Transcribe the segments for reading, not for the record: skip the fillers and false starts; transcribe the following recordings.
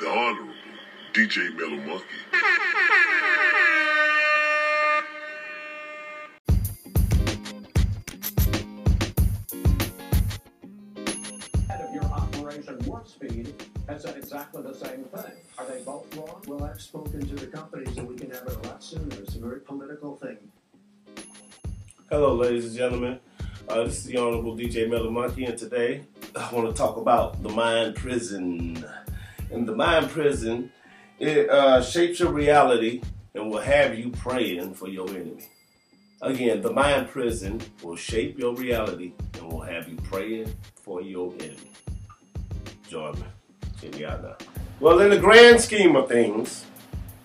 the Honorable DJ Metal Monkey. Warp Speed has said exactly the same thing. Are they both wrong? Well, I've spoken to the company, so we can have it a lot sooner. It's a very political thing. Hello, ladies and gentlemen. This is the Honorable DJ Metal Monkey, and today I want to talk about the mind prison. And the mind prison, it shapes your reality and will have you praying for your enemy. Again, the mind prison will shape your reality and will have you praying for your enemy. Well, in the grand scheme of things,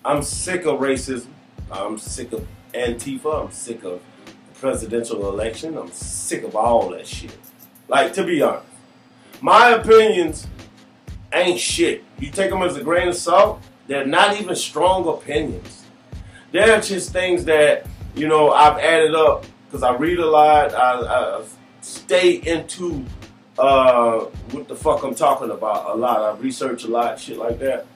I'm sick of racism. I'm sick of Antifa. I'm sick of the presidential election. I'm sick of all that shit. Like, to be honest, my opinions ain't shit. You take them as a grain of salt, they're not even strong opinions. They're just things that, you know, I've added up because I read a lot. I stay into what the fuck I'm talking about a lot. I research a lot, shit like that.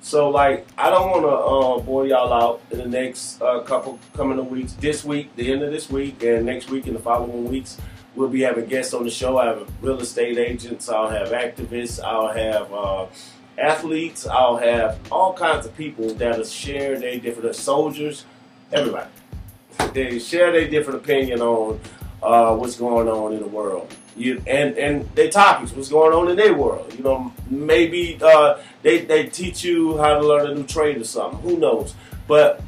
So, like, I don't want to bore y'all out in the next couple coming of weeks. This week, the end of this week, and next week and the following weeks, we'll be having guests on the show. I have real estate agents. I'll have activists. I'll have athletes. I'll have all kinds of people that will share their different soldiers. Everybody. They share their different opinion on what's going on in the world. And their topics, what's going on in their world. You know, maybe they teach you how to learn a new trade or something. Who knows? But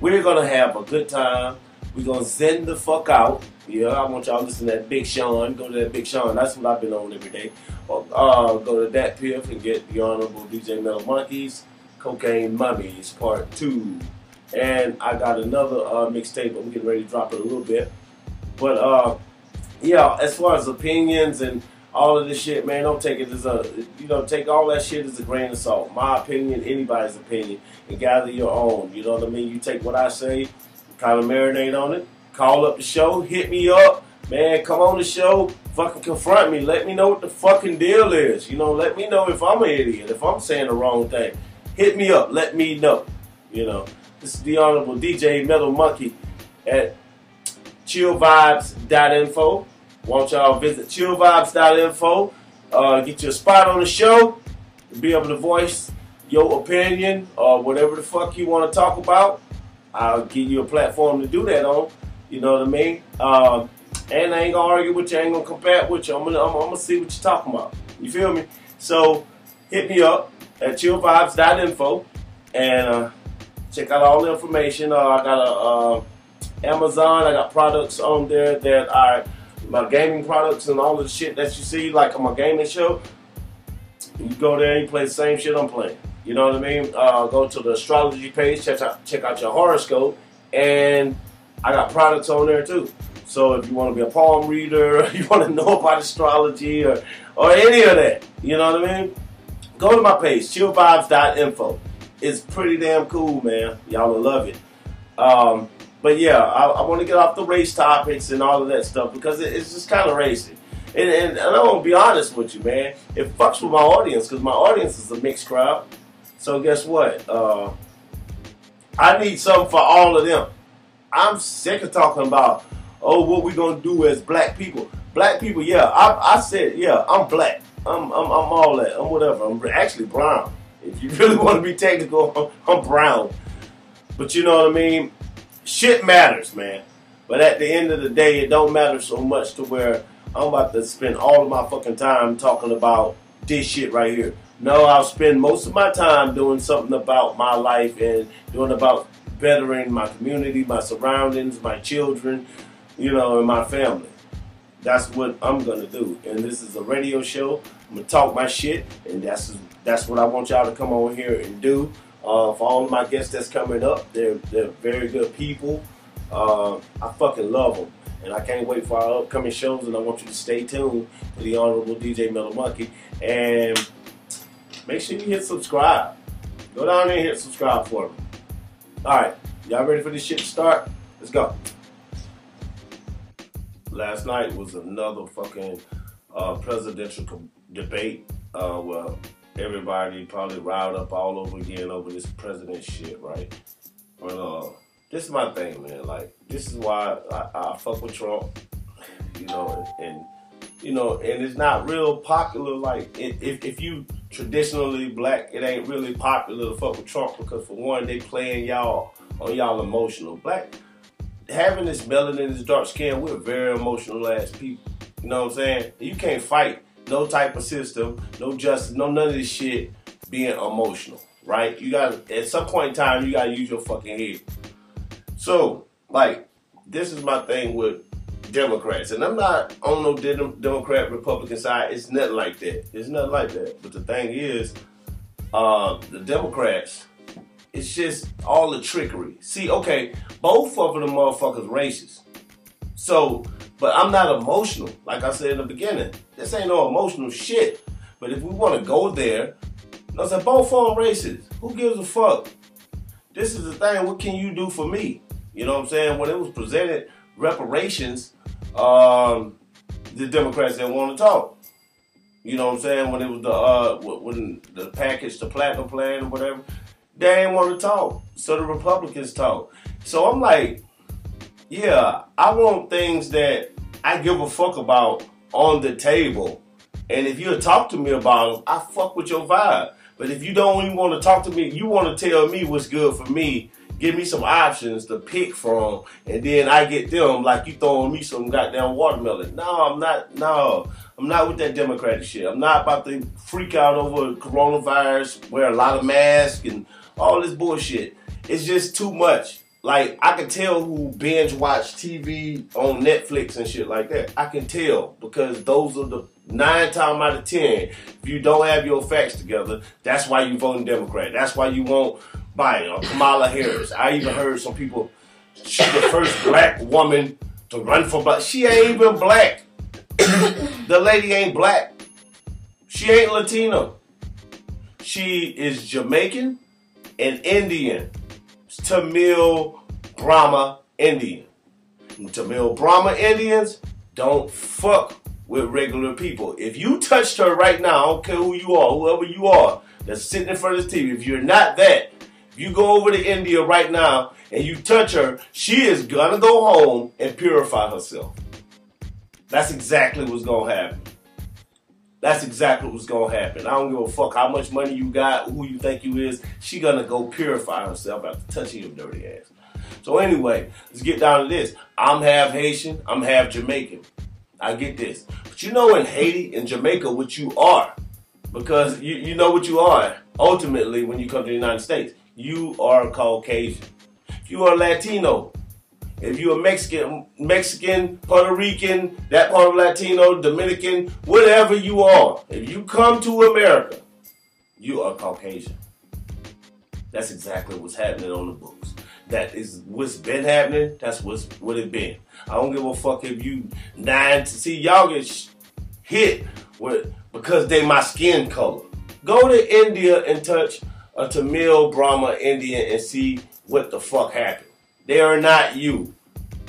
we're going to have a good time. We're going to zen the fuck out. Yeah, I want y'all to listen to that Big Sean. Go to that Big Sean. That's what I've been on every day. Go to Dat Piff and get the Honorable DJ Metal Monkeys, Cocaine Mummies, Part 2. And I got another mixtape. I'm getting ready to drop it a little bit. But, yeah, as far as opinions and all of this shit, man, don't take it as take all that shit as a grain of salt. My opinion, anybody's opinion, and gather your own. You know what I mean? You take what I say, kind of marinate on it, call up the show, hit me up. Man, come on the show, fucking confront me. Let me know what the fucking deal is. You know, let me know if I'm an idiot, if I'm saying the wrong thing. Hit me up, let me know. You know, this is the Honorable DJ Metal Monkey at chillvibes.info. Want y'all visit chillvibes.info, get your spot on the show, be able to voice your opinion or whatever the fuck you want to talk about. I'll give you a platform to do that on, you know what I mean? And I ain't going to argue with you, I ain't going to compare with you, I'm going to see what you're talking about, you feel me? So hit me up at chillvibes.info and check out all the information. I got Amazon, I got products on there that are my gaming products and all the shit that you see, like on my gaming show. You go there, you play the same shit I'm playing. You know what I mean? Go to the astrology page, check out your horoscope, and I got products on there too. So if you want to be a palm reader, you want to know about astrology or any of that, you know what I mean? Go to my page, chillvibes.info. It's pretty damn cool, man. Y'all will love it. But yeah, I want to get off the race topics and all of that stuff because it's just kind of racist. And I'm going to be honest with you, man. It fucks with my audience because my audience is a mixed crowd. So guess what? I need something for all of them. I'm sick of talking about, oh, what we going to do as black people. Black people, yeah. I said, yeah, I'm black. I'm all that. I'm whatever. I'm actually brown. If you really want to be technical, I'm brown. But you know what I mean? Shit matters, man. But at the end of the day, it don't matter so much to where I'm about to spend all of my fucking time talking about this shit right here. No, I'll spend most of my time doing something about my life and doing about bettering my community, my surroundings, my children, you know, and my family. That's what I'm going to do. And this is a radio show. I'm going to talk my shit. And that's what I want y'all to come on here and do. For all of my guests that's coming up, they're very good people. I fucking love them. And I can't wait for our upcoming shows. And I want you to stay tuned for the Honorable DJ Metal Monkey. And make sure you hit subscribe. Go down there and hit subscribe for me. All right. Y'all ready for this shit to start? Let's go. Last night was another fucking presidential debate. Well, everybody probably riled up all over again over this president shit, right? But this is my thing, man. Like, this is why I fuck with Trump, you know, and it's not real popular. Like, if you traditionally black, it ain't really popular to fuck with Trump because, for one, they playing y'all on y'all emotional. Black. Having this melanin, this dark skin, we're very emotional ass people. You know what I'm saying? You can't fight no type of system, no justice, no none of this shit being emotional, right? You got at some point in time, you got to use your fucking head. So, like, this is my thing with Democrats. And I'm not on no Democrat, Republican side. It's nothing like that. It's nothing like that. But the thing is, the Democrats... It's just all the trickery. See, okay, both of them motherfuckers racist. So, but I'm not emotional. Like I said in the beginning, this ain't no emotional shit. But if we want to go there, I said both of them racist. Who gives a fuck? This is the thing. What can you do for me? You know what I'm saying? When it was presented reparations, the Democrats didn't want to talk. You know what I'm saying? When it was when the package, the platinum plan or whatever. They ain't want to talk, so the Republicans talk. So I'm like, yeah, I want things that I give a fuck about on the table. And if you'll talk to me about them, I fuck with your vibe. But if you don't even want to talk to me, you want to tell me what's good for me, give me some options to pick from, and then I get them like you throwing me some goddamn watermelon. No, I'm not with that Democratic shit. I'm not about to freak out over coronavirus, wear a lot of masks, and all this bullshit. It's just too much. Like, I can tell who binge watch TV on Netflix and shit like that. I can tell because those are the 9 times out of 10. If you don't have your facts together, that's why you voting Democrat. That's why you want Biden or Kamala Harris. I even heard some people, she's the first black woman to run for black. She ain't even black. The lady ain't black. She ain't Latino. She is Jamaican and Indian. Tamil Brahma Indian. Tamil Brahma Indians don't fuck with regular people. If you touched her right now, I don't care who you are, whoever you are that's sitting in front of this TV, if you're not that, if you go over to India right now and you touch her, she is gonna go home and purify herself. That's exactly what's gonna happen. That's exactly what's gonna happen. I don't give a fuck how much money you got, who you think you is. She gonna go purify herself after touching your dirty ass. So anyway, let's get down to this. I'm half Haitian. I'm half Jamaican. I get this. But you know in Haiti and Jamaica what you are. Because you know what you are. Ultimately, when you come to the United States, you are Caucasian. If you are Latino, if you're Mexican, Puerto Rican, that part of Latino, Dominican, whatever you are, if you come to America, you are Caucasian. That's exactly what's happening on the books. That is what's been happening. That's what it been. I don't give a fuck if you see, y'all get hit with because they my skin color. Go to India and touch a Tamil, Brahma, Indian and see what the fuck happened. They are not you.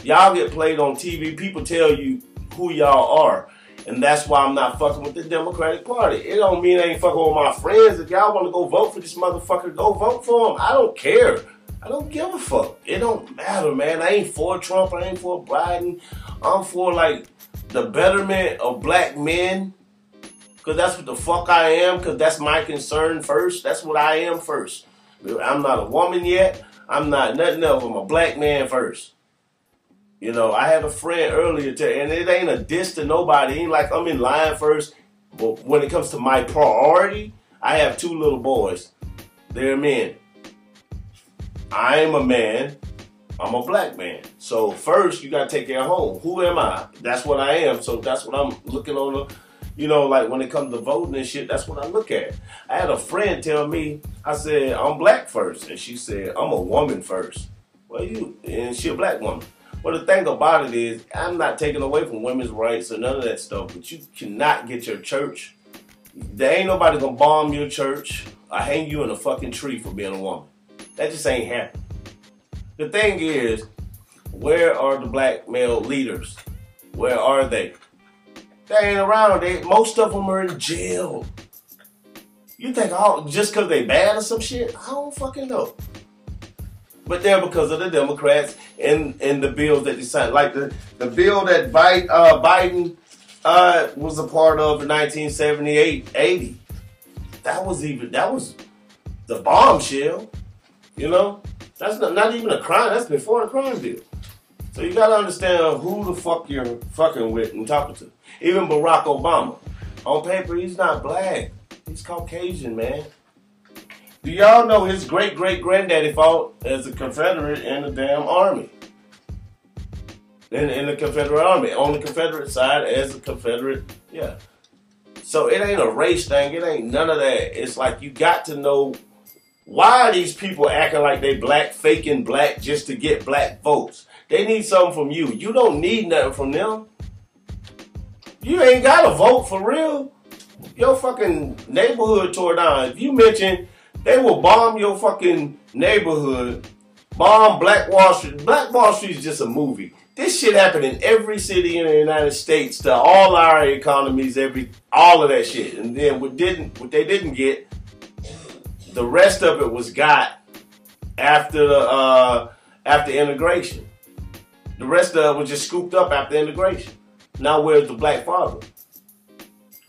Y'all get played on TV. People tell you who y'all are. And that's why I'm not fucking with the Democratic Party. It don't mean I ain't fucking with my friends. If y'all want to go vote for this motherfucker, go vote for him. I don't care. I don't give a fuck. It don't matter, man. I ain't for Trump. I ain't for Biden. I'm for, like, the betterment of black men. Because that's what the fuck I am. Because that's my concern first. That's what I am first. I'm not a woman yet. I'm not nothing else. I'm a black man first. You know, I had a friend earlier today, and it ain't a diss to nobody. It ain't like I'm in line first. But when it comes to my priority, I have two little boys. They're men. I am a man. I'm a black man. So first, you got to take care of home. Who am I? That's what I am. So that's what I'm looking on. You know, like when it comes to voting and shit, that's what I look at. I had a friend tell me, I said, I'm black first. And she said, I'm a woman first. Well, you, and she a black woman. Well, the thing about it is, I'm not taking away from women's rights or none of that stuff, but you cannot get your church. There ain't nobody gonna bomb your church or hang you in a fucking tree for being a woman. That just ain't happening. The thing is, where are the black male leaders? Where are they? They ain't around. Most of them are in jail. You think just because they bad or some shit? I don't fucking know. But they're because of the Democrats and the bills that they signed. Like the bill that Biden was a part of in 1978-80. That was the bombshell. You know? That's not even a crime. That's before the crime bill. So you got to understand who the fuck you're fucking with and talking to. Even Barack Obama. On paper, he's not black. He's Caucasian, man. Do y'all know his great-great-granddaddy fought as a Confederate in the damn army? In the Confederate army. On the Confederate side as a Confederate, yeah. So it ain't a race thing. It ain't none of that. It's like you got to know why are these people acting like they black, faking black just to get black votes. They need something from you. You don't need nothing from them. You ain't got to vote for real. Your fucking neighborhood tore down. If you mention... They will bomb your fucking neighborhood, bomb Black Wall Street. Black Wall Street is just a movie. This shit happened in every city in the United States to all our economies, all of that shit. And then what they didn't get, the rest of it was got after after integration. The rest of it was just scooped up after integration. Now where's the black father?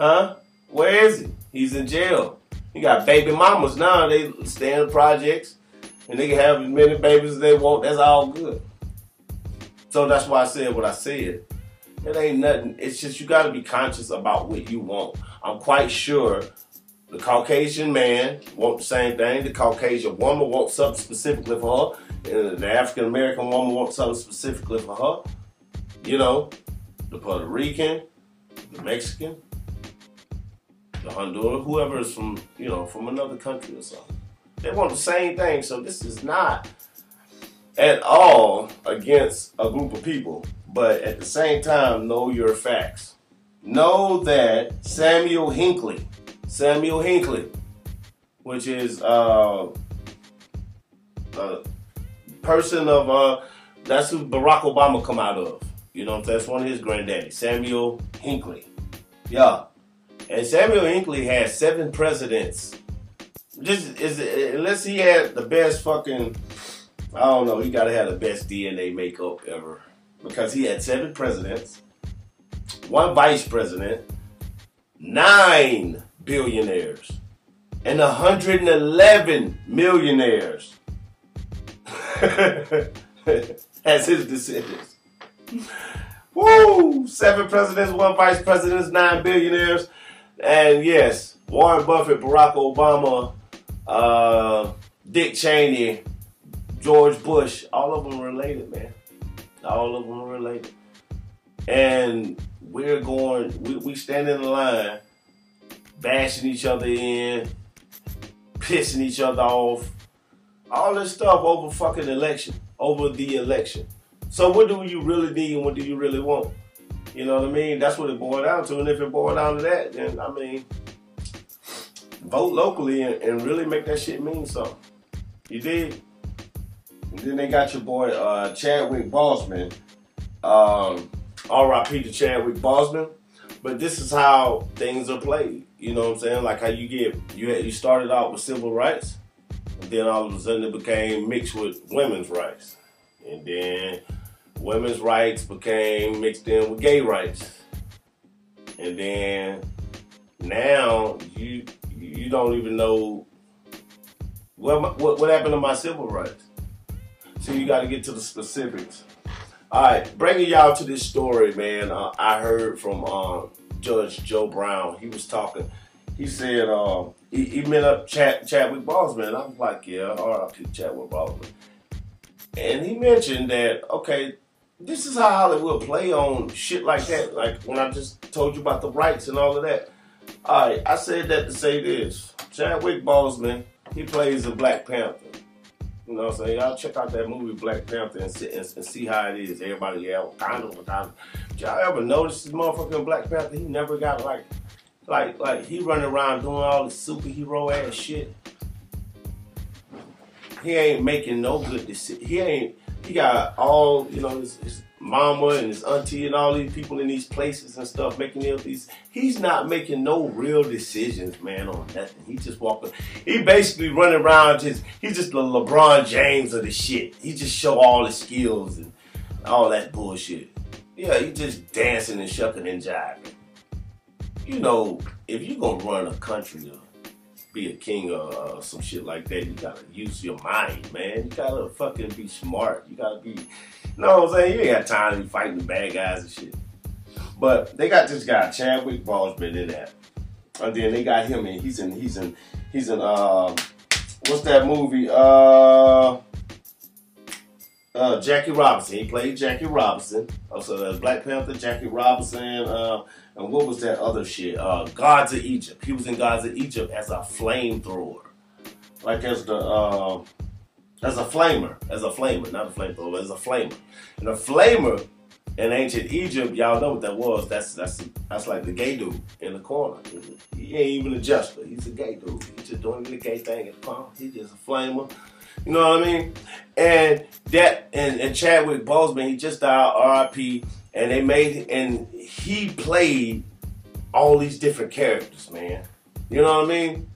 Huh? Where is he? He's in jail. You got baby mamas now, they stay in the projects, and they can have as many babies as they want. That's all good. So that's why I said what I said. It ain't nothing. It's just you got to be conscious about what you want. I'm quite sure the Caucasian man wants the same thing. The Caucasian woman wants something specifically for her. And the African-American woman wants something specifically for her. You know, the Puerto Rican, the Mexican, Honduras, whoever is from, you know, from another country or something. They want the same thing, so this is not at all against a group of people. But at the same time, know your facts. Know that Samuel Hinckley, which is a person of, that's who Barack Obama come out of. You know, that's one of his granddaddies, Samuel Hinckley. Yeah. And Samuel Hinckley had 7 presidents. Unless he had the best fucking, I don't know, he gotta have the best DNA makeup ever. Because he had 7 presidents, 1 vice president, 9 billionaires, and 111 millionaires as his descendants. Woo! 7 presidents, 1 vice president, 9 billionaires. And yes, Warren Buffett, Barack Obama, Dick Cheney, George Bush, all of them related, man. All of them related. And we're going, we stand in the line, bashing each other in, pissing each other off. All this stuff over fucking election, over the election. So what do you really need and what do you really want? You know what I mean? That's what it boiled down to. And if it boiled down to that, then, I mean, vote locally and really make that shit mean something. You did. And then they got your boy Chadwick Boseman. R.I.P. to Chadwick Boseman. But this is how things are played. You know what I'm saying? Like how you get, you started out with civil rights, and then all of a sudden it became mixed with women's rights. And then women's rights became mixed in with gay rights. And then now you don't even know what happened to my civil rights. So you got to get to the specifics. All right, bringing y'all to this story, man. I heard from Judge Joe Brown. He was talking. He said he met up Chadwick Boseman. I was like, yeah, R.I.P. Chadwick Boseman. And he mentioned that, okay, this is how Hollywood play on shit like that. Like when I just told you about the rights and all of that. All right, I said that to say this. Chadwick Boseman, he plays the Black Panther. You know what I'm saying? Y'all check out that movie Black Panther and see how it is. Everybody, yeah, kind of. Did y'all ever notice this motherfucking Black Panther? He never got like he running around doing all this superhero ass shit. He ain't making no good decisions. He got all, you know, his mama and his auntie and all these people in these places and stuff making these. He's not making no real decisions, man, on nothing. He just walking. He basically running around. He's just the LeBron James of the shit. He just show all his skills and all that bullshit. Yeah, he just dancing and shucking and jiving. You know, if you gonna run a country or be a king or some shit like that, you gotta use your mind, man. You gotta fucking be smart. You gotta be. You know what I'm saying? You ain't got time to be fighting the bad guys and shit. But they got this guy, Chadwick Boseman, in that. And then they got him in. He's in what's that movie? Jackie Robinson. He played Jackie Robinson. Oh, so that's Black Panther, Jackie Robinson, and what was that other shit? Gods of Egypt. He was in Gods of Egypt as a flamethrower. Like as a flamer. And a flamer in ancient Egypt, y'all know what that was. That's like the gay dude in the corner. He ain't even a jester. He's a gay dude. He's just doing the gay thing in the corner. He's just a flamer. You know what I mean? And Chadwick Boseman, he just died, R.I.P. And he played all these different characters, man. You know what I mean?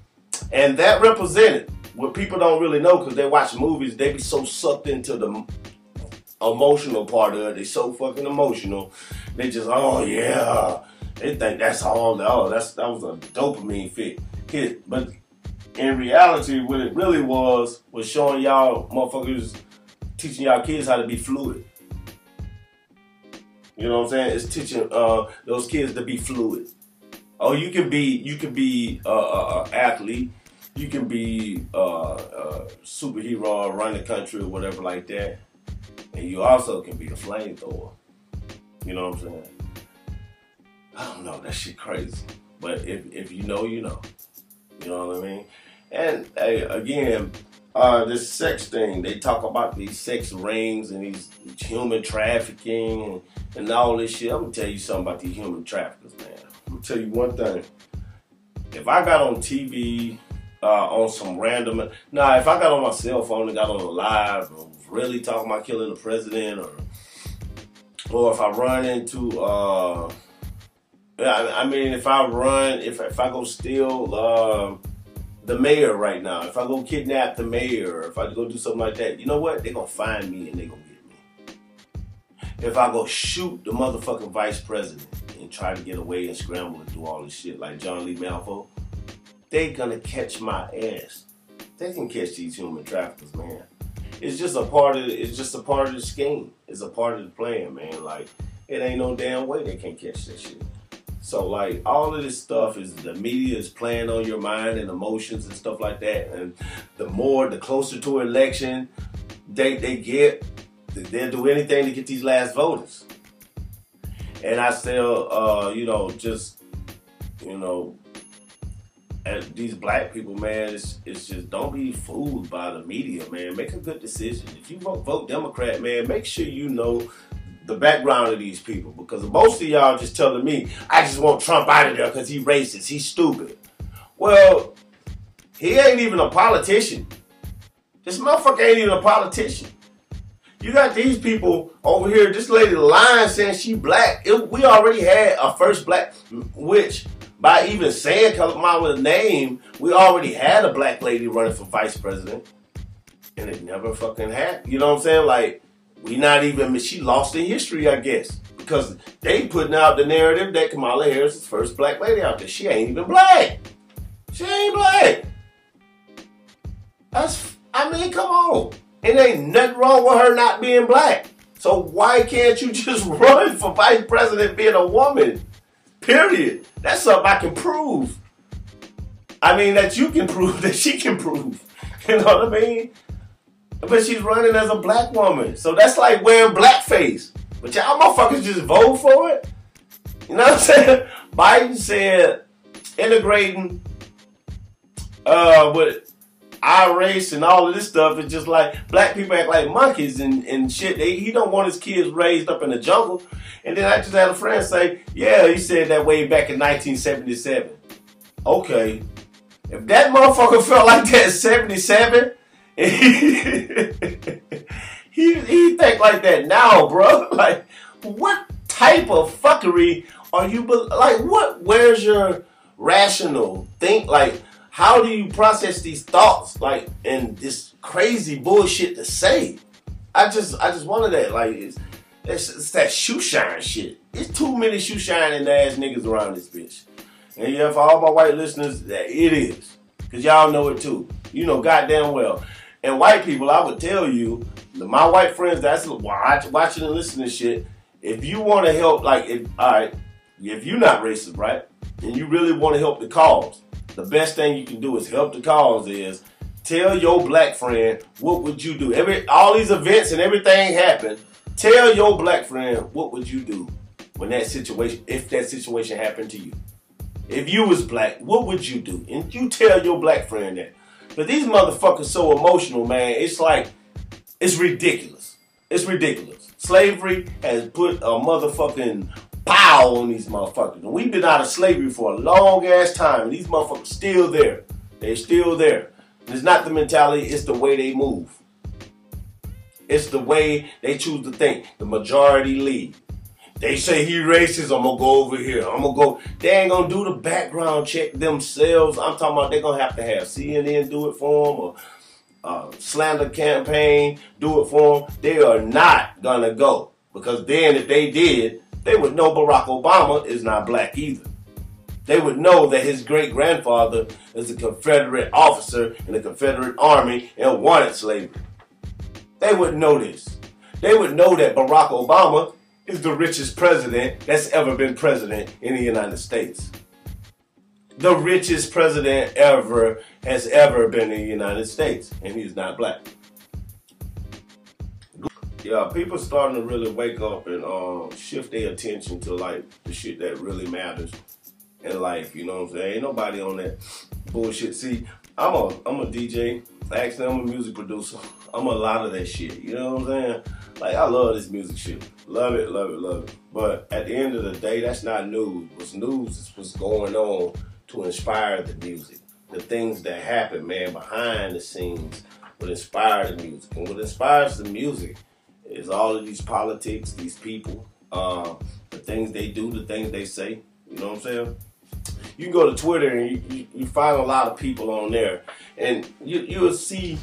And that represented what people don't really know, because they watch movies, they be so sucked into the emotional part of it. They so fucking emotional. They just, oh yeah, they think that's all. Oh, that was a dopamine hit. But in reality, what it really was showing y'all motherfuckers, teaching y'all kids how to be fluid. You know what I'm saying? It's teaching those kids to be fluid. Oh, you can be an athlete. You can be a superhero, run the country or whatever like that. And you also can be a flamethrower. You know what I'm saying? I don't know, that shit crazy. But if you know, you know. You know what I mean? And hey, again, this sex thing, they talk about these sex rings and these human trafficking and all this shit. I'm gonna tell you something about these human traffickers, man. I'm gonna tell you one thing. If I got on TV, on some random... Nah, if I got on my cell phone and got on a live or really talking about killing the president or if I run into... if I go steal the mayor right now, if I go kidnap the mayor, if I go do something like that, you know what? They're going to find me and they're going to get me. If I go shoot the motherfucking vice president and try to get away and scramble and do all this shit like John Lee Malvo, they gonna catch my ass. They can catch these human traffickers, man. It's just a part of the scheme. It's a part of the plan, man. Like, it ain't no damn way they can't catch that shit. So, like, all of this stuff is the media is playing on your mind and emotions and stuff like that. And the closer to election they get, they'll do anything to get these last voters. And I still, and these black people, man, it's just, don't be fooled by the media, man. Make a good decision. If you vote Democrat, man, make sure you know the background of these people. Because most of y'all just telling me, I just want Trump out of there because he's racist, he's stupid. Well, He ain't even a politician. This motherfucker ain't even a politician. You got these people over here. This lady lying saying she black. We already had a first black, which by even saying Kamala's name, we already had a black lady running for vice president. And it never fucking happened. You know what I'm saying? Like, we not even, she lost in history, I guess. Because they putting out the narrative that Kamala Harris is the first black lady out there. She ain't even black. She ain't black. Come on. It ain't nothing wrong with her not being black. So why can't you just run for vice president being a woman? Period. That's something I can prove. I mean, that you can prove, that she can prove. You know what I mean? But she's running as a black woman. So that's like wearing blackface. But y'all motherfuckers just vote for it. You know what I'm saying? Biden said integrating with our race and all of this stuff is just like black people act like monkeys and shit. He don't want his kids raised up in the jungle. And then I just had a friend say, yeah, he said that way back in 1977. Okay. If that motherfucker felt like that in 77, he think like that now, bro. Like, what type of fuckery are you, like, what, where's your rational think? Like, how do you process these thoughts, like, and this crazy bullshit to say? I just wanted that, like, it's that shoe shine shit. It's too many shoe shining ass niggas around this bitch. And yeah, for all my white listeners, that it is. Because y'all know it too. You know goddamn well. And white people, I would tell you, my white friends that's watching and listening to shit, if you want to help, like, if you're not racist, right, and you really want to help the cause, the best thing you can do is help the cause is tell your black friend what would you do. All these events and everything happen. Tell your black friend what would you do when that situation, if that situation happened to you. If you was black, what would you do? And you tell your black friend that. But these motherfuckers so emotional, man. It's like, it's ridiculous. It's ridiculous. Slavery has put a motherfucking pow on these motherfuckers. And we've been out of slavery for a long ass time. And these motherfuckers still there. They're still there. And it's not the mentality. It's the way they move. It's the way they choose to think. The majority lead. They say he racist, I'm going to go over here. I'm going to go. They ain't going to do the background check themselves. I'm talking about they're going to have CNN do it for them or slander campaign do it for them. They are not going to go. Because then if they did, they would know Barack Obama is not black either. They would know that his great-grandfather is a Confederate officer in the Confederate Army and wanted slavery. They would know this. They would know that Barack Obama is the richest president that's ever been president in the United States. The richest president ever has ever been in the United States, and he's not black. Yeah, people starting to really wake up and shift their attention to like the shit that really matters in life. You know what I'm saying? Ain't nobody on that bullshit. See, I'm a DJ. Actually, I'm a music producer. I'm a lot of that shit. You know what I'm saying? Like, I love this music shit. Love it, love it, love it. But at the end of the day, that's not news. What's news is what's going on to inspire the music. The things that happen, man, behind the scenes will inspire the music. And what inspires the music is all of these politics, these people, the things they do, the things they say. You know what I'm saying? You can go to Twitter and you find a lot of people on there. And you'll see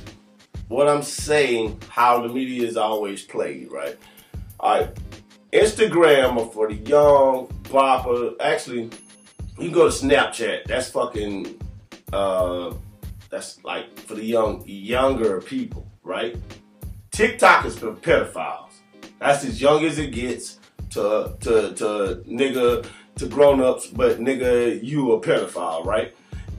what I'm saying, how the media is always played, right? All right. Instagram for the young, proper. Actually, you can go to Snapchat. That's fucking, that's like for the younger people, right? TikTok is for pedophiles. That's as young as it gets to nigga, to grown-ups, but nigga, you a pedophile, right?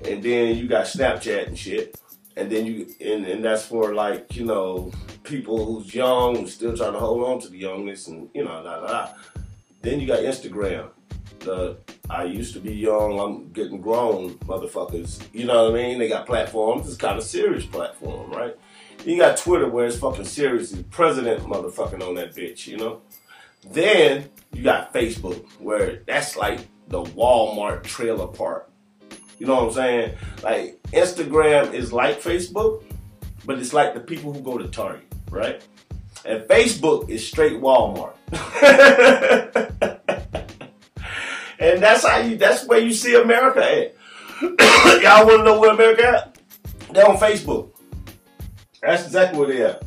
And then you got Snapchat and shit. And then and that's for like, you know, people who's young, who's still trying to hold on to the youngness and, you know, Then you got Instagram. I used to be young, I'm getting grown, motherfuckers. You know what I mean? They got platforms. It's kind of serious platform, right? You got Twitter where it's fucking serious. The president motherfucking on that bitch, you know? Then you got Facebook where that's like the Walmart trailer park You know what I'm saying? Like, Instagram is like Facebook, but it's like the people who go to Target, right? And Facebook is straight Walmart. And that's where you see America at. Y'all want to know where America at? They're on Facebook. That's exactly where they at.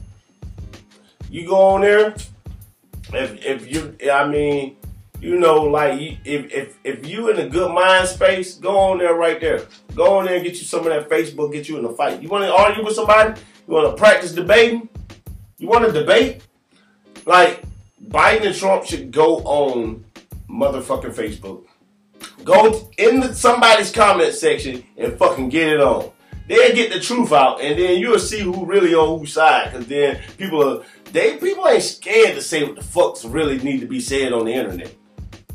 You go on there, if you in a good mind space, go on there right there. Go on there and get you some of that Facebook, get you in a fight. You want to argue with somebody? You want to practice debating? You want to debate? Like, Biden and Trump should go on motherfucking Facebook. Go in somebody's comment section and fucking get it on. They'll get the truth out, and then you'll see who really on whose side. Because then people ain't scared to say what the fucks really need to be said on the internet.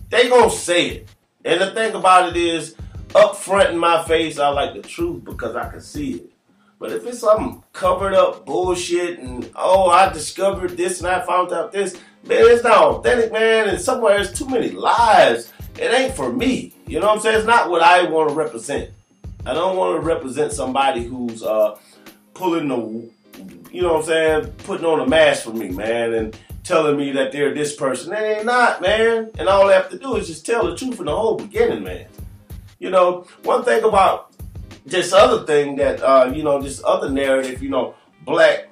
They gonna say it. And the thing about it is, up front in my face, I like the truth because I can see it. But if it's some covered up bullshit and, oh, I discovered this and I found out this, man, it's not authentic, man. And somewhere there's too many lies. It ain't for me. You know what I'm saying? It's not what I want to represent. I don't want to represent somebody who's pulling the, you know what I'm saying, putting on a mask for me, man, and telling me that they're this person. They ain't not, man. And all I have to do is just tell the truth in the whole beginning, man. You know, one thing about this other thing that, this other narrative, black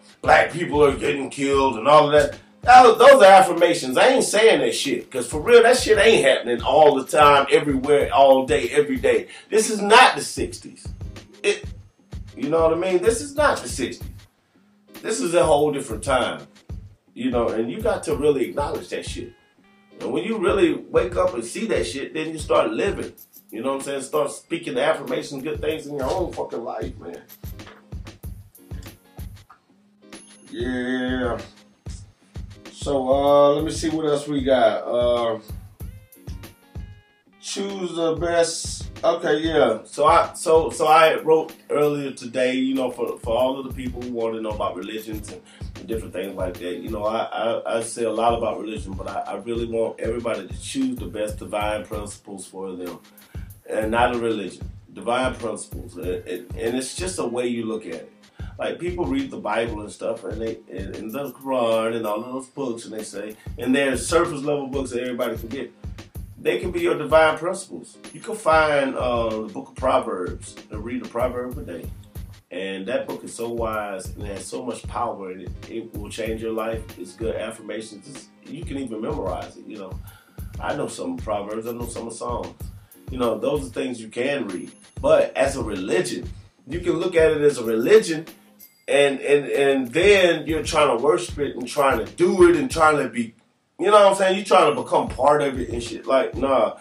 people are getting killed and all of that. Those are affirmations. I ain't saying that shit. Because for real, that shit ain't happening all the time, everywhere, all day, every day. This is not the 60s. You know what I mean? This is not the 60s. This is a whole different time. You know, and you got to really acknowledge that shit. And when you really wake up and see that shit, then you start living. You know what I'm saying? Start speaking the affirmations, good things in your own fucking life, man. Yeah. So, let me see what else we got. Choose the best. Okay, yeah. So I wrote earlier today, for all of the people who want to know about religions and different things like that. You know, I say a lot about religion, but I really want everybody to choose the best divine principles for them. And not a religion. Divine principles. And it's just a way you look at it. Like, people read the Bible and stuff, and the Quran and all of those books, and they say, and they're surface level books that everybody can get. They can be your divine principles. You can find the book of Proverbs and read the proverb a day. And that book is so wise and has so much power in it. It will change your life. It's good affirmations. You can even memorize it, I know some Proverbs. I know some Psalms. Those are things you can read. But as a religion, you can look at it as a religion, and then you're trying to worship it and trying to do it and trying to be, you know what I'm saying? You're trying to become part of it and shit. Like, nah.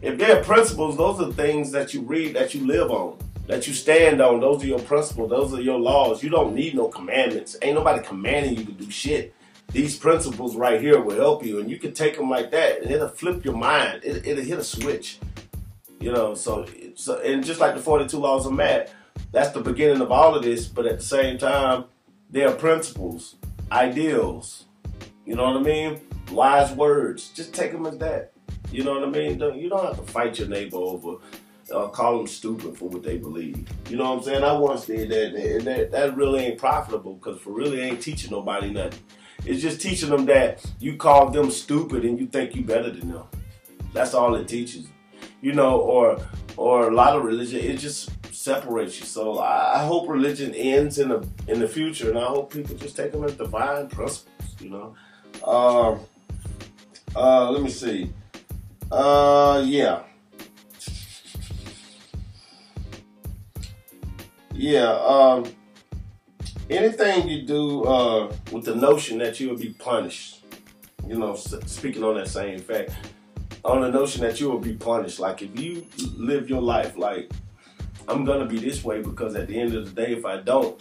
If there are principles, those are things that you read, that you live on, that you stand on. Those are your principles. Those are your laws. You don't need no commandments. Ain't nobody commanding you to do shit. These principles right here will help you, and you can take them like that, and it'll flip your mind. It'll hit a switch. So and just like the 42 laws of math, that's the beginning of all of this, but at the same time, there are principles, ideals, you know what I mean? Wise words, just take them as that, you know what I mean? You don't have to fight your neighbor over, call them stupid for what they believe. You know what I'm saying? I once did that, and that really ain't profitable, because for really ain't teaching nobody nothing. It's just teaching them that you call them stupid and you think you better than them. That's all it teaches, or a lot of religion, it just separates you. So I hope religion ends in the future, and I hope people just take them as divine principles, let me see. Anything you do with the notion that you will be punished, speaking on that same fact, on the notion that you will be punished. Like, if you live your life like, I'm gonna be this way because at the end of the day, if I don't,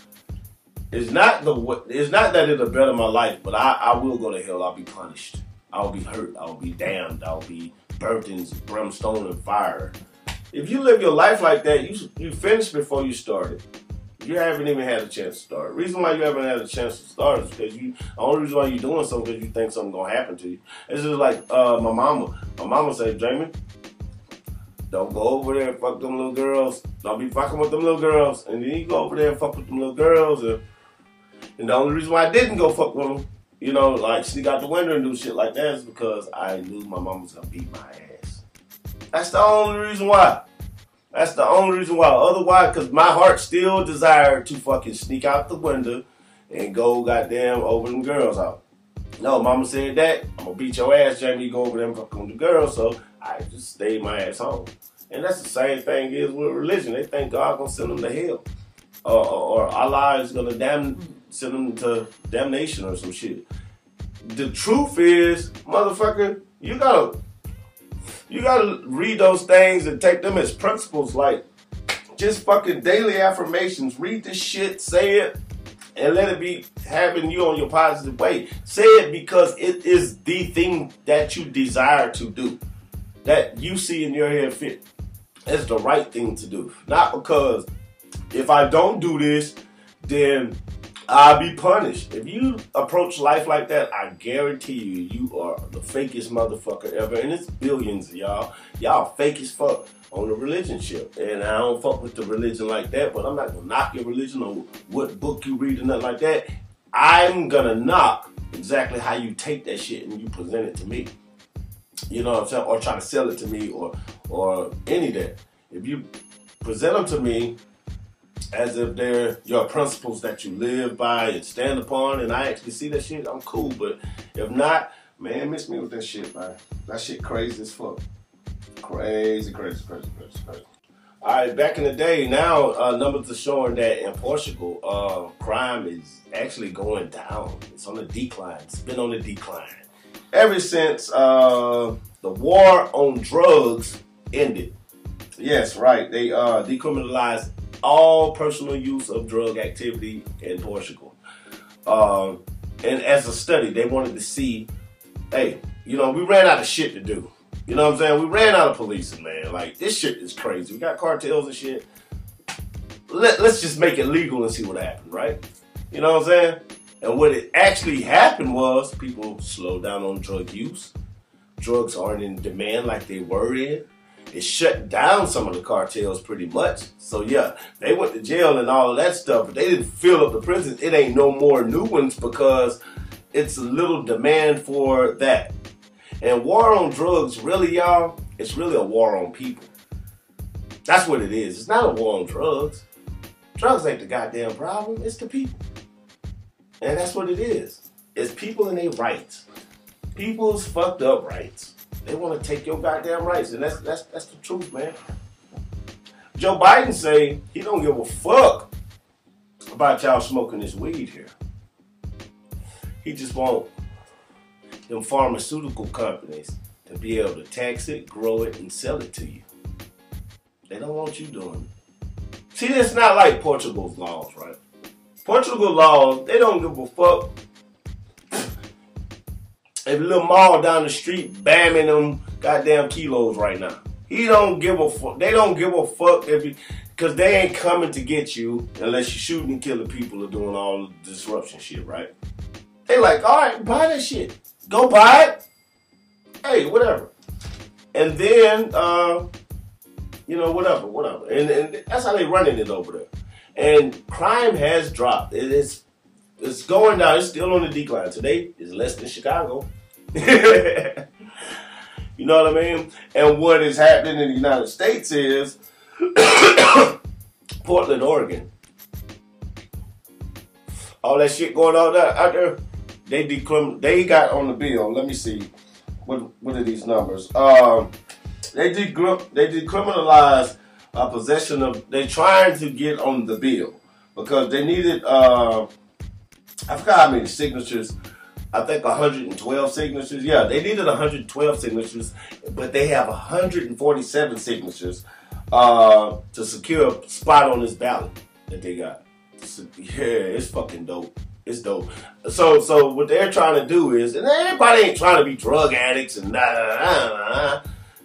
it's not that it'll better my life, but I will go to hell. I'll be punished. I'll be hurt. I'll be damned. I'll be burnt in brimstone and fire. If you live your life like that, you finished before you started. You haven't even had a chance to start. The reason why you haven't had a chance to start is because the only reason why you're doing something is because you think something's gonna happen to you. It's just like my mama. My mama said, Jamie, Don't go over there and fuck them little girls. Don't be fucking with them little girls. And then you go over there and fuck with them little girls. And the only reason why I didn't go fuck with them, you know, like sneak out the window and do shit like that is because I knew my mom was going to beat my ass. That's the only reason why. That's the only reason why. Otherwise, because my heart still desired to fucking sneak out the window and go goddamn over them girls out. No, mama said that. I'm going to beat your ass, Jamie. You go over there and fuck with the girls. So I just stayed my ass home. And that's the same thing is with religion. They think God going to send them to hell. Or Allah is going to send them to damnation or some shit. The truth is, motherfucker, you gotta read those things and take them as principles, like just fucking daily affirmations. Read this shit, say it, and let it be having you on your positive way. Say it because it is the thing that you desire to do, that you see in your head fit. It's the right thing to do. Not because if I don't do this, then I'll be punished. If you approach life like that, I guarantee you, you are the fakest motherfucker ever. And it's billions of y'all. Y'all fake as fuck on the religion ship. And I don't fuck with the religion like that, but I'm not going to knock your religion or what book you read or nothing like that. I'm going to knock exactly how you take that shit and you present it to me. You know what I'm saying? Or try to sell it to me or any of that. If you present them to me, as if they're your principles that you live by and stand upon, and I actually see that shit, I'm cool. But if not, man, miss me with that shit, man. That shit crazy as fuck. Crazy. All right, back in the day, now numbers are showing that in Portugal, crime is actually going down. It's on the decline. It's been on the decline ever since the war on drugs ended. Yes, right. They decriminalized all personal use of drug activity in Portugal. And as a study, they wanted to see, hey, you know, we ran out of shit to do. You know what I'm saying? We ran out of policing, man. Like, this shit is crazy. We got cartels and shit. Let's just make it legal and see what happened, right? You know what I'm saying? And what it actually happened was people slowed down on drug use. Drugs aren't in demand like they were in. It shut down some of the cartels pretty much. So, yeah, they went to jail and all of that stuff, but they didn't fill up the prisons. It ain't no more new ones because it's a little demand for that. And war on drugs, really, y'all, it's really a war on people. That's what it is. It's not a war on drugs. Drugs ain't the goddamn problem. It's the people. And that's what it is. It's people and their rights. People's fucked up rights. They want to take your goddamn rights, and that's the truth, man. Joe Biden say he don't give a fuck about y'all smoking this weed here. He just want them pharmaceutical companies to be able to tax it, grow it, and sell it to you. They don't want you doing it. See, it's not like Portugal's laws, right? Portugal laws, they don't give a fuck. If Lil Maul down the street bamming them goddamn kilos right now. He don't give a fuck. They don't give a fuck because they ain't coming to get you unless you're shooting, killing people or doing all the disruption shit, right? They like, all right, buy that shit. Go buy it. Hey, whatever. And then, you know, whatever. And that's how they running it over there. And crime has dropped. It's going down. It's still on the decline. Today is less than Chicago. You know what I mean? And what is happening in the United States is Portland, Oregon. All that shit going on out there. They got on the bill. Let me see. What are these numbers? They decriminalized possession of. They trying to get on the bill because they needed. I forgot how many signatures. I think 112 signatures. Yeah, they needed 112 signatures, but they have 147 signatures to secure a spot on this ballot that they got. Yeah, it's fucking dope. It's dope. So what they're trying to do is, and everybody ain't trying to be drug addicts and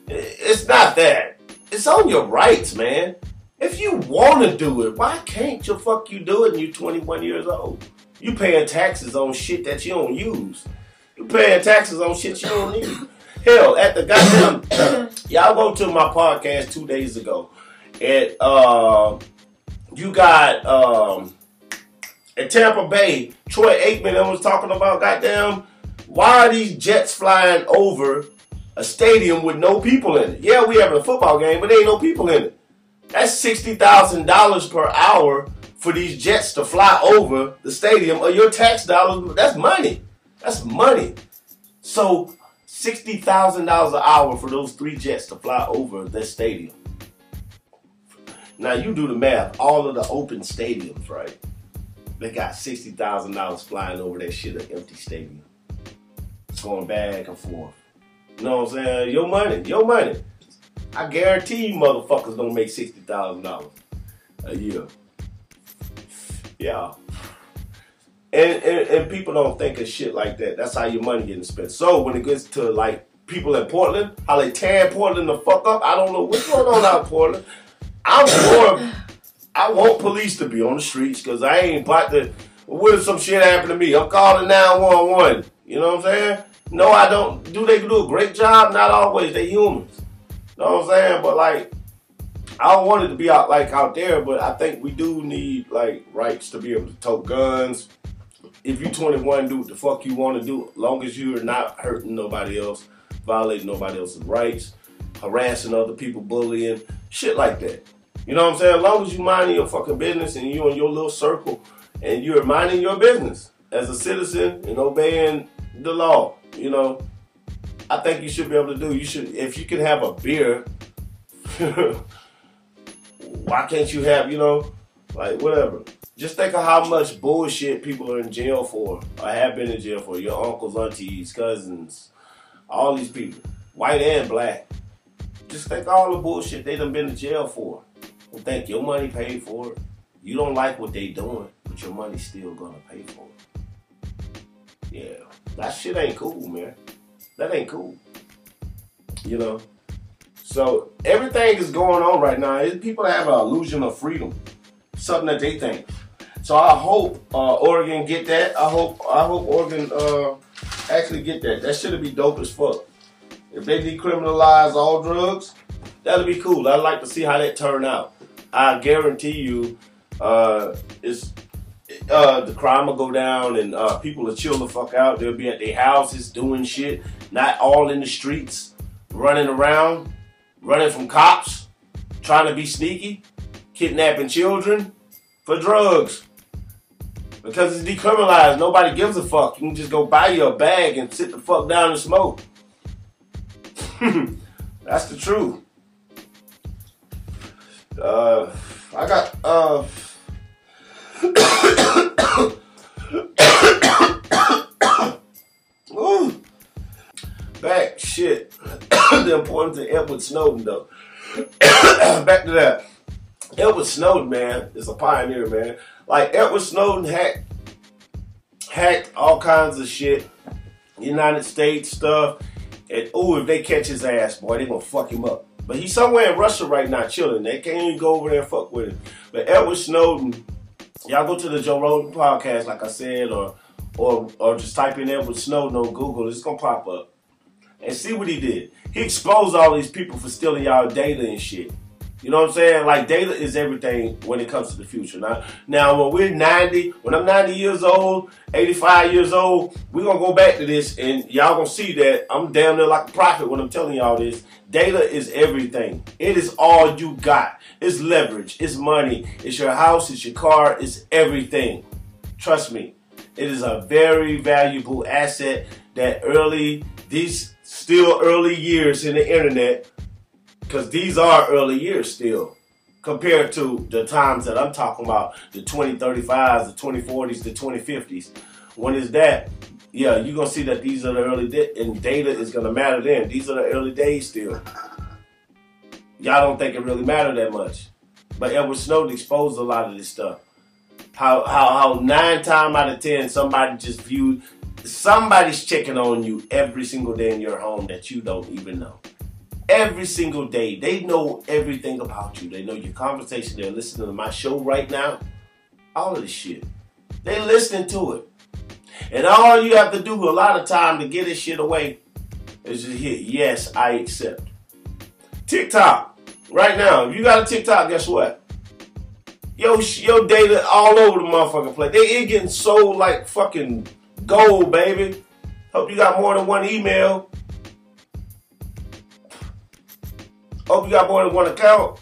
It's not that. It's on your rights, man. If you want to do it, why can't you fuck you do it and you're 21 years old? You paying taxes on shit that you don't use. You paying taxes on shit you don't need. Hell, at the goddamn Y'all go to my podcast 2 days ago. At Tampa Bay, Troy Aikman was talking about goddamn, why are these jets flying over a stadium with no people in it? Yeah, we having a football game, but there ain't no people in it. That's $60,000 per hour for these jets to fly over the stadium, or your tax dollars. That's money. That's money. So $60,000 an hour for those three jets to fly over this stadium. Now, you do the math. All of the open stadiums, right? They got $60,000 flying over that shit, an empty stadium. It's going back and forth. You know what I'm saying? Your money, your money. I guarantee you motherfuckers don't make $60,000 a year. Yeah. And people don't think of shit like that. That's how your money getting spent. So when it gets to, like, people in Portland, how they tear Portland the fuck up, I don't know what's going on out in Portland. I want police to be on the streets because I ain't about to, what if some shit happened to me? I'm calling 911. You know what I'm saying? No, I don't. Do they do a great job? Not always. They humans. You know what I'm saying? But, like, I don't want it to be out, like, out there, but I think we do need, like, rights to be able to tote guns. If you're 21, do what the fuck you want to do, as long as you're not hurting nobody else, violating nobody else's rights, harassing other people, bullying, shit like that. You know what I'm saying? As long as you minding your fucking business and you in your little circle and you're minding your business as a citizen and obeying the law, you know, I think you should be able to do. You should, if you can have a beer, why can't you have, you know, like whatever. Just think of how much bullshit people are in jail for or have been in jail for. Your uncles, aunties, cousins, all these people, white and black. Just think all the bullshit they done been in jail for. And think your money paid for it. You don't like what they doing, but your money's still gonna pay for it. Yeah, that shit ain't cool, man. That ain't cool. You know? So everything is going on right now. People have an illusion of freedom. Something that they think. So I hope Oregon get that. I hope Oregon actually get that. That shit'll be dope as fuck. If they decriminalize all drugs, that'll be cool. I'd like to see how that turn out. I guarantee you, the crime will go down and people will chill the fuck out. They'll be at their houses doing shit, not all in the streets, running around, running from cops, trying to be sneaky, kidnapping children for drugs. Because it's decriminalized, nobody gives a fuck. You can just go buy you a bag and sit the fuck down and smoke. That's the truth. I got Ooh. Back shit. The importance of Edward Snowden though. Back to that. Edward Snowden, man, is a pioneer, man. Like Edward Snowden hacked all kinds of shit. United States stuff. And ooh, if they catch his ass, boy, they gonna fuck him up. But he's somewhere in Russia right now chilling. They can't even go over there and fuck with him. But Edward Snowden, y'all go to the Joe Rogan podcast, like I said, or just type in Edward Snowden on Google. It's gonna pop up. And see what he did. He exposed all these people for stealing y'all data and shit. You know what I'm saying? Like, data is everything when it comes to the future. Now when we're 90, when I'm 90 years old, 85 years old, we're going to go back to this, and y'all going to see that I'm damn near like a prophet when I'm telling y'all this. Data is everything. It is all you got. It's leverage. It's money. It's your house. It's your car. It's everything. Trust me. It is a very valuable asset that these early years in the internet, because these are early years still compared to the times that I'm talking about, the 2035s, the 2040s, the 2050s. When is that? Yeah, you're going to see that these are the early days, and data is going to matter then. These are the early days still. Y'all don't think it really mattered that much. But Edward Snowden exposed a lot of this stuff. How 9 times out of 10 somebody just viewed, somebody's checking on you every single day in your home that you don't even know. Every single day. They know everything about you. They know your conversation. They're listening to my show right now. All of this shit. They listening to it. And all you have to do a lot of time to get this shit away is just hit yes, I accept. TikTok right now. If you got a TikTok, guess what? Your data all over the motherfucking place. It getting sold like fucking gold, baby. Hope you got more than one email. Hope you got more than one account.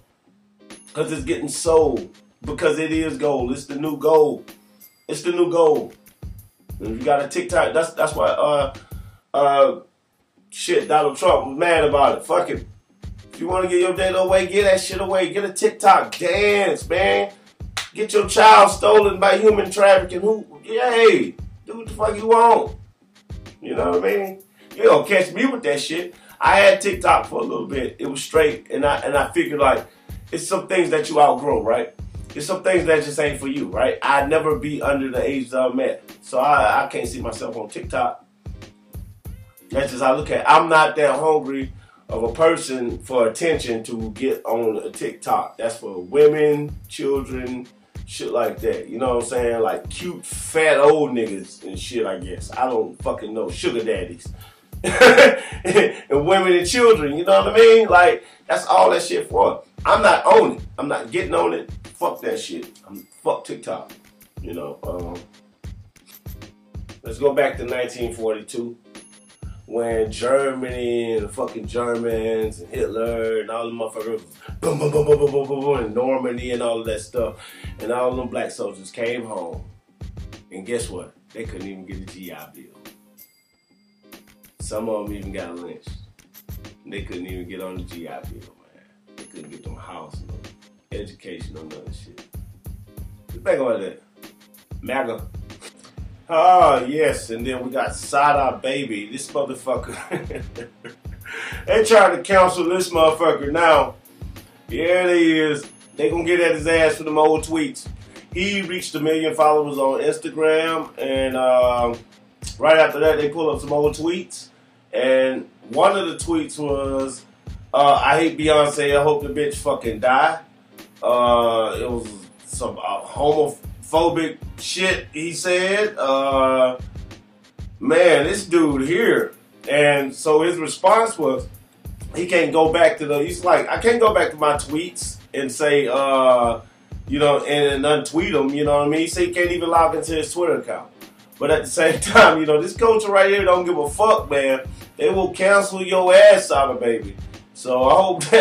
Because it's getting sold. Because it is gold. It's the new gold. It's the new gold. And if you got a TikTok, that's why shit, Donald Trump was mad about it. Fuck it. If you want to get your data away, get that shit away. Get a TikTok dance, man. Get your child stolen by human trafficking. Hey, do what the fuck you want. You know what I mean? You don't catch me with that shit. I had TikTok for a little bit. It was straight, and I figured, like, it's some things that you outgrow, right? It's some things that just ain't for you, right? I'd never be under the age that I'm at. So I can't see myself on TikTok. That's just how I look at it. I'm not that hungry of a person for attention to get on a TikTok. That's for women, children, shit like that. You know what I'm saying? Like cute, fat old niggas and shit, I guess. I don't fucking know. Sugar daddies. And women and children, you know what I mean? Like, that's all that shit for. I'm not on it. I'm not getting on it. Fuck that shit. Fuck TikTok. You know, let's go back to 1942. When Germany and the fucking Germans and Hitler and all the motherfuckers, boom, boom, boom, boom, boom, boom, boom, boom, and Normandy and all of that stuff. And all them black soldiers came home. And guess what? They couldn't even get a GI Bill. Some of them even got lynched. They couldn't even get on the GI Bill, man. They couldn't get them house, no education, no none of shit. Think about that. MAGA. Oh, yes, and then we got Sada Baby, this motherfucker. They trying to counsel this motherfucker now. Yeah, they is. They gonna get at his ass for them old tweets. He reached 1 million followers on Instagram, and right after that, they pull up some old tweets. And one of the tweets was, I hate Beyonce, I hope the bitch fucking die. It was some homophobic shit he said. Man, this dude here. And so his response was, he can't go back to he's like, I can't go back to my tweets and say, you know, and untweet them, you know what I mean? He said he can't even log into his Twitter account. But at the same time, you know, this culture right here don't give a fuck, man. They will cancel your ass out of baby. So I hope he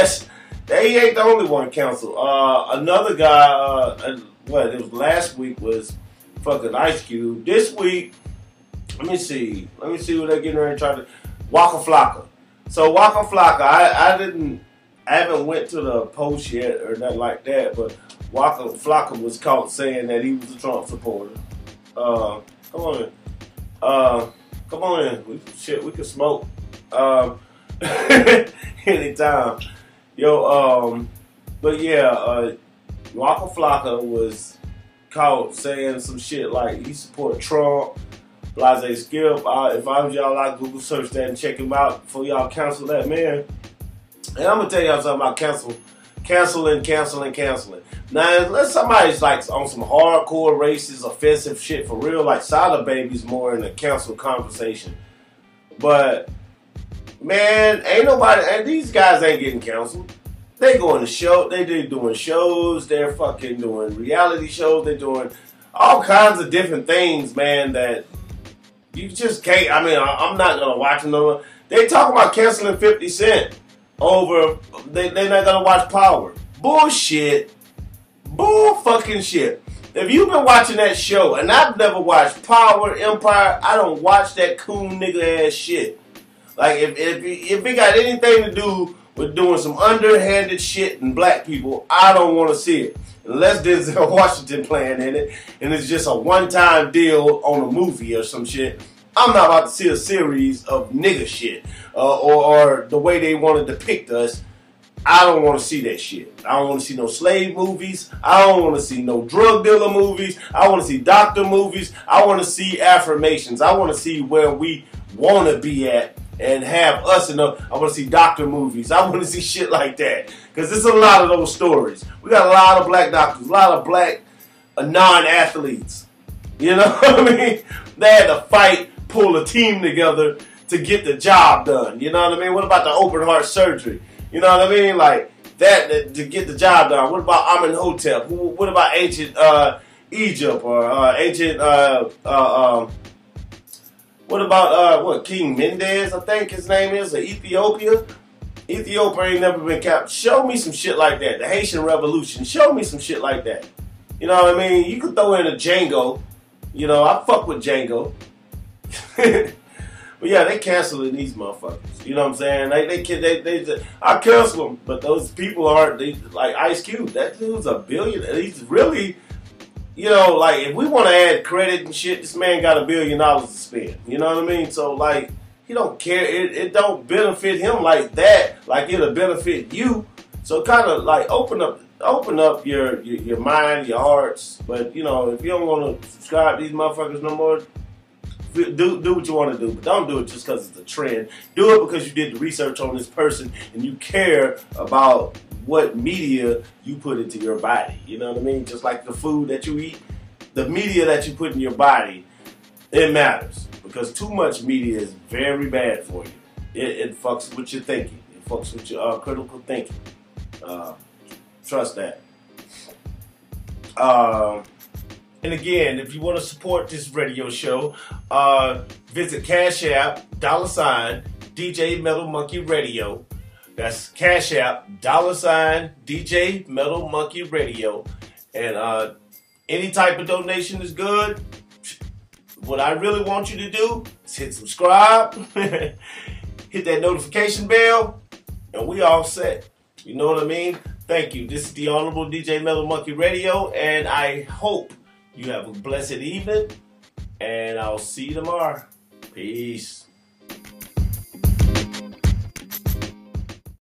ain't the only one canceled. Another guy, it was last week was fucking Ice Cube. This week, let me see what they're getting ready to try to. Waka Flocka. So Waka Flocka, I haven't went to the post yet or nothing like that, but Waka Flocka was caught saying that he was a Trump supporter. Come on in. We can smoke. Anytime. Yo, but yeah, Waka Flocka was caught saying some shit like he support Trump, Blase Skip. If I was y'all, I'd Google search that and check him out before y'all cancel that man. And I'm gonna tell y'all something about canceling. Now, unless somebody's like on some hardcore racist, offensive shit for real, like Sada Baby's more in the cancel conversation. But man, these guys ain't getting canceled. They going to show, they're doing shows, they're fucking doing reality shows, they're doing all kinds of different things, man, that you just can't, I mean, I'm not going to watch them no more. They talk about canceling 50 Cent over, they're not going to watch Power. Bullshit. Bull fucking shit. If you've been watching that show, and I've never watched Power, Empire, I don't watch that cool nigga ass shit. Like, if it got anything to do with doing some underhanded shit in black people, I don't want to see it. Unless Denzel Washington playing in it, and it's just a one-time deal on a movie or some shit. I'm not about to see a series of nigga shit, or the way they want to depict us. I don't want to see that shit. I don't want to see no slave movies. I don't want to see no drug dealer movies. I want to see doctor movies. I want to see affirmations. I want to see where we want to be at. And have us enough. I want to see doctor movies. I want to see shit like that. Because there's a lot of those stories. We got a lot of black doctors. A lot of black non-athletes. You know what I mean? They had to fight, pull a team together to get the job done. You know what I mean? What about the open heart surgery? You know what I mean? Like that to get the job done. What about Amenhotep? What about ancient Egypt or ancient? What about what King Mendes? I think his name is, or Ethiopia. Ethiopia ain't never been captured. Show me some shit like that. The Haitian Revolution. Show me some shit like that. You know what I mean? You could throw in a Django. You know, I fuck with Django. But yeah, they canceling these motherfuckers. You know what I'm saying? They just, I cancel them, but those people aren't. They like Ice Cube. That dude's a billionaire. He's really, you know, like if we want to add credit and shit, this man got $1 billion to spend. You know what I mean? So like, he don't care. It don't benefit him like that. Like it'll benefit you. So kind of like open up your mind, your hearts. But you know, if you don't want to subscribe to these motherfuckers no more, do what you want to do, but don't do it just because it's a trend. Do it because you did the research on this person and you care about what media you put into your body. You know what I mean? Just like the food that you eat, the media that you put in your body, it matters because too much media is very bad for you. It fucks with your thinking. It fucks with your critical thinking. Trust that. And again, if you want to support this radio show, visit Cash App, $ DJ Metal Monkey Radio. That's Cash App, $ DJ Metal Monkey Radio. And any type of donation is good. What I really want you to do is hit subscribe, hit that notification bell, and we all set. You know what I mean? Thank you. This is the Honorable DJ Metal Monkey Radio, and I hope you have a blessed evening, and I'll see you tomorrow. Peace.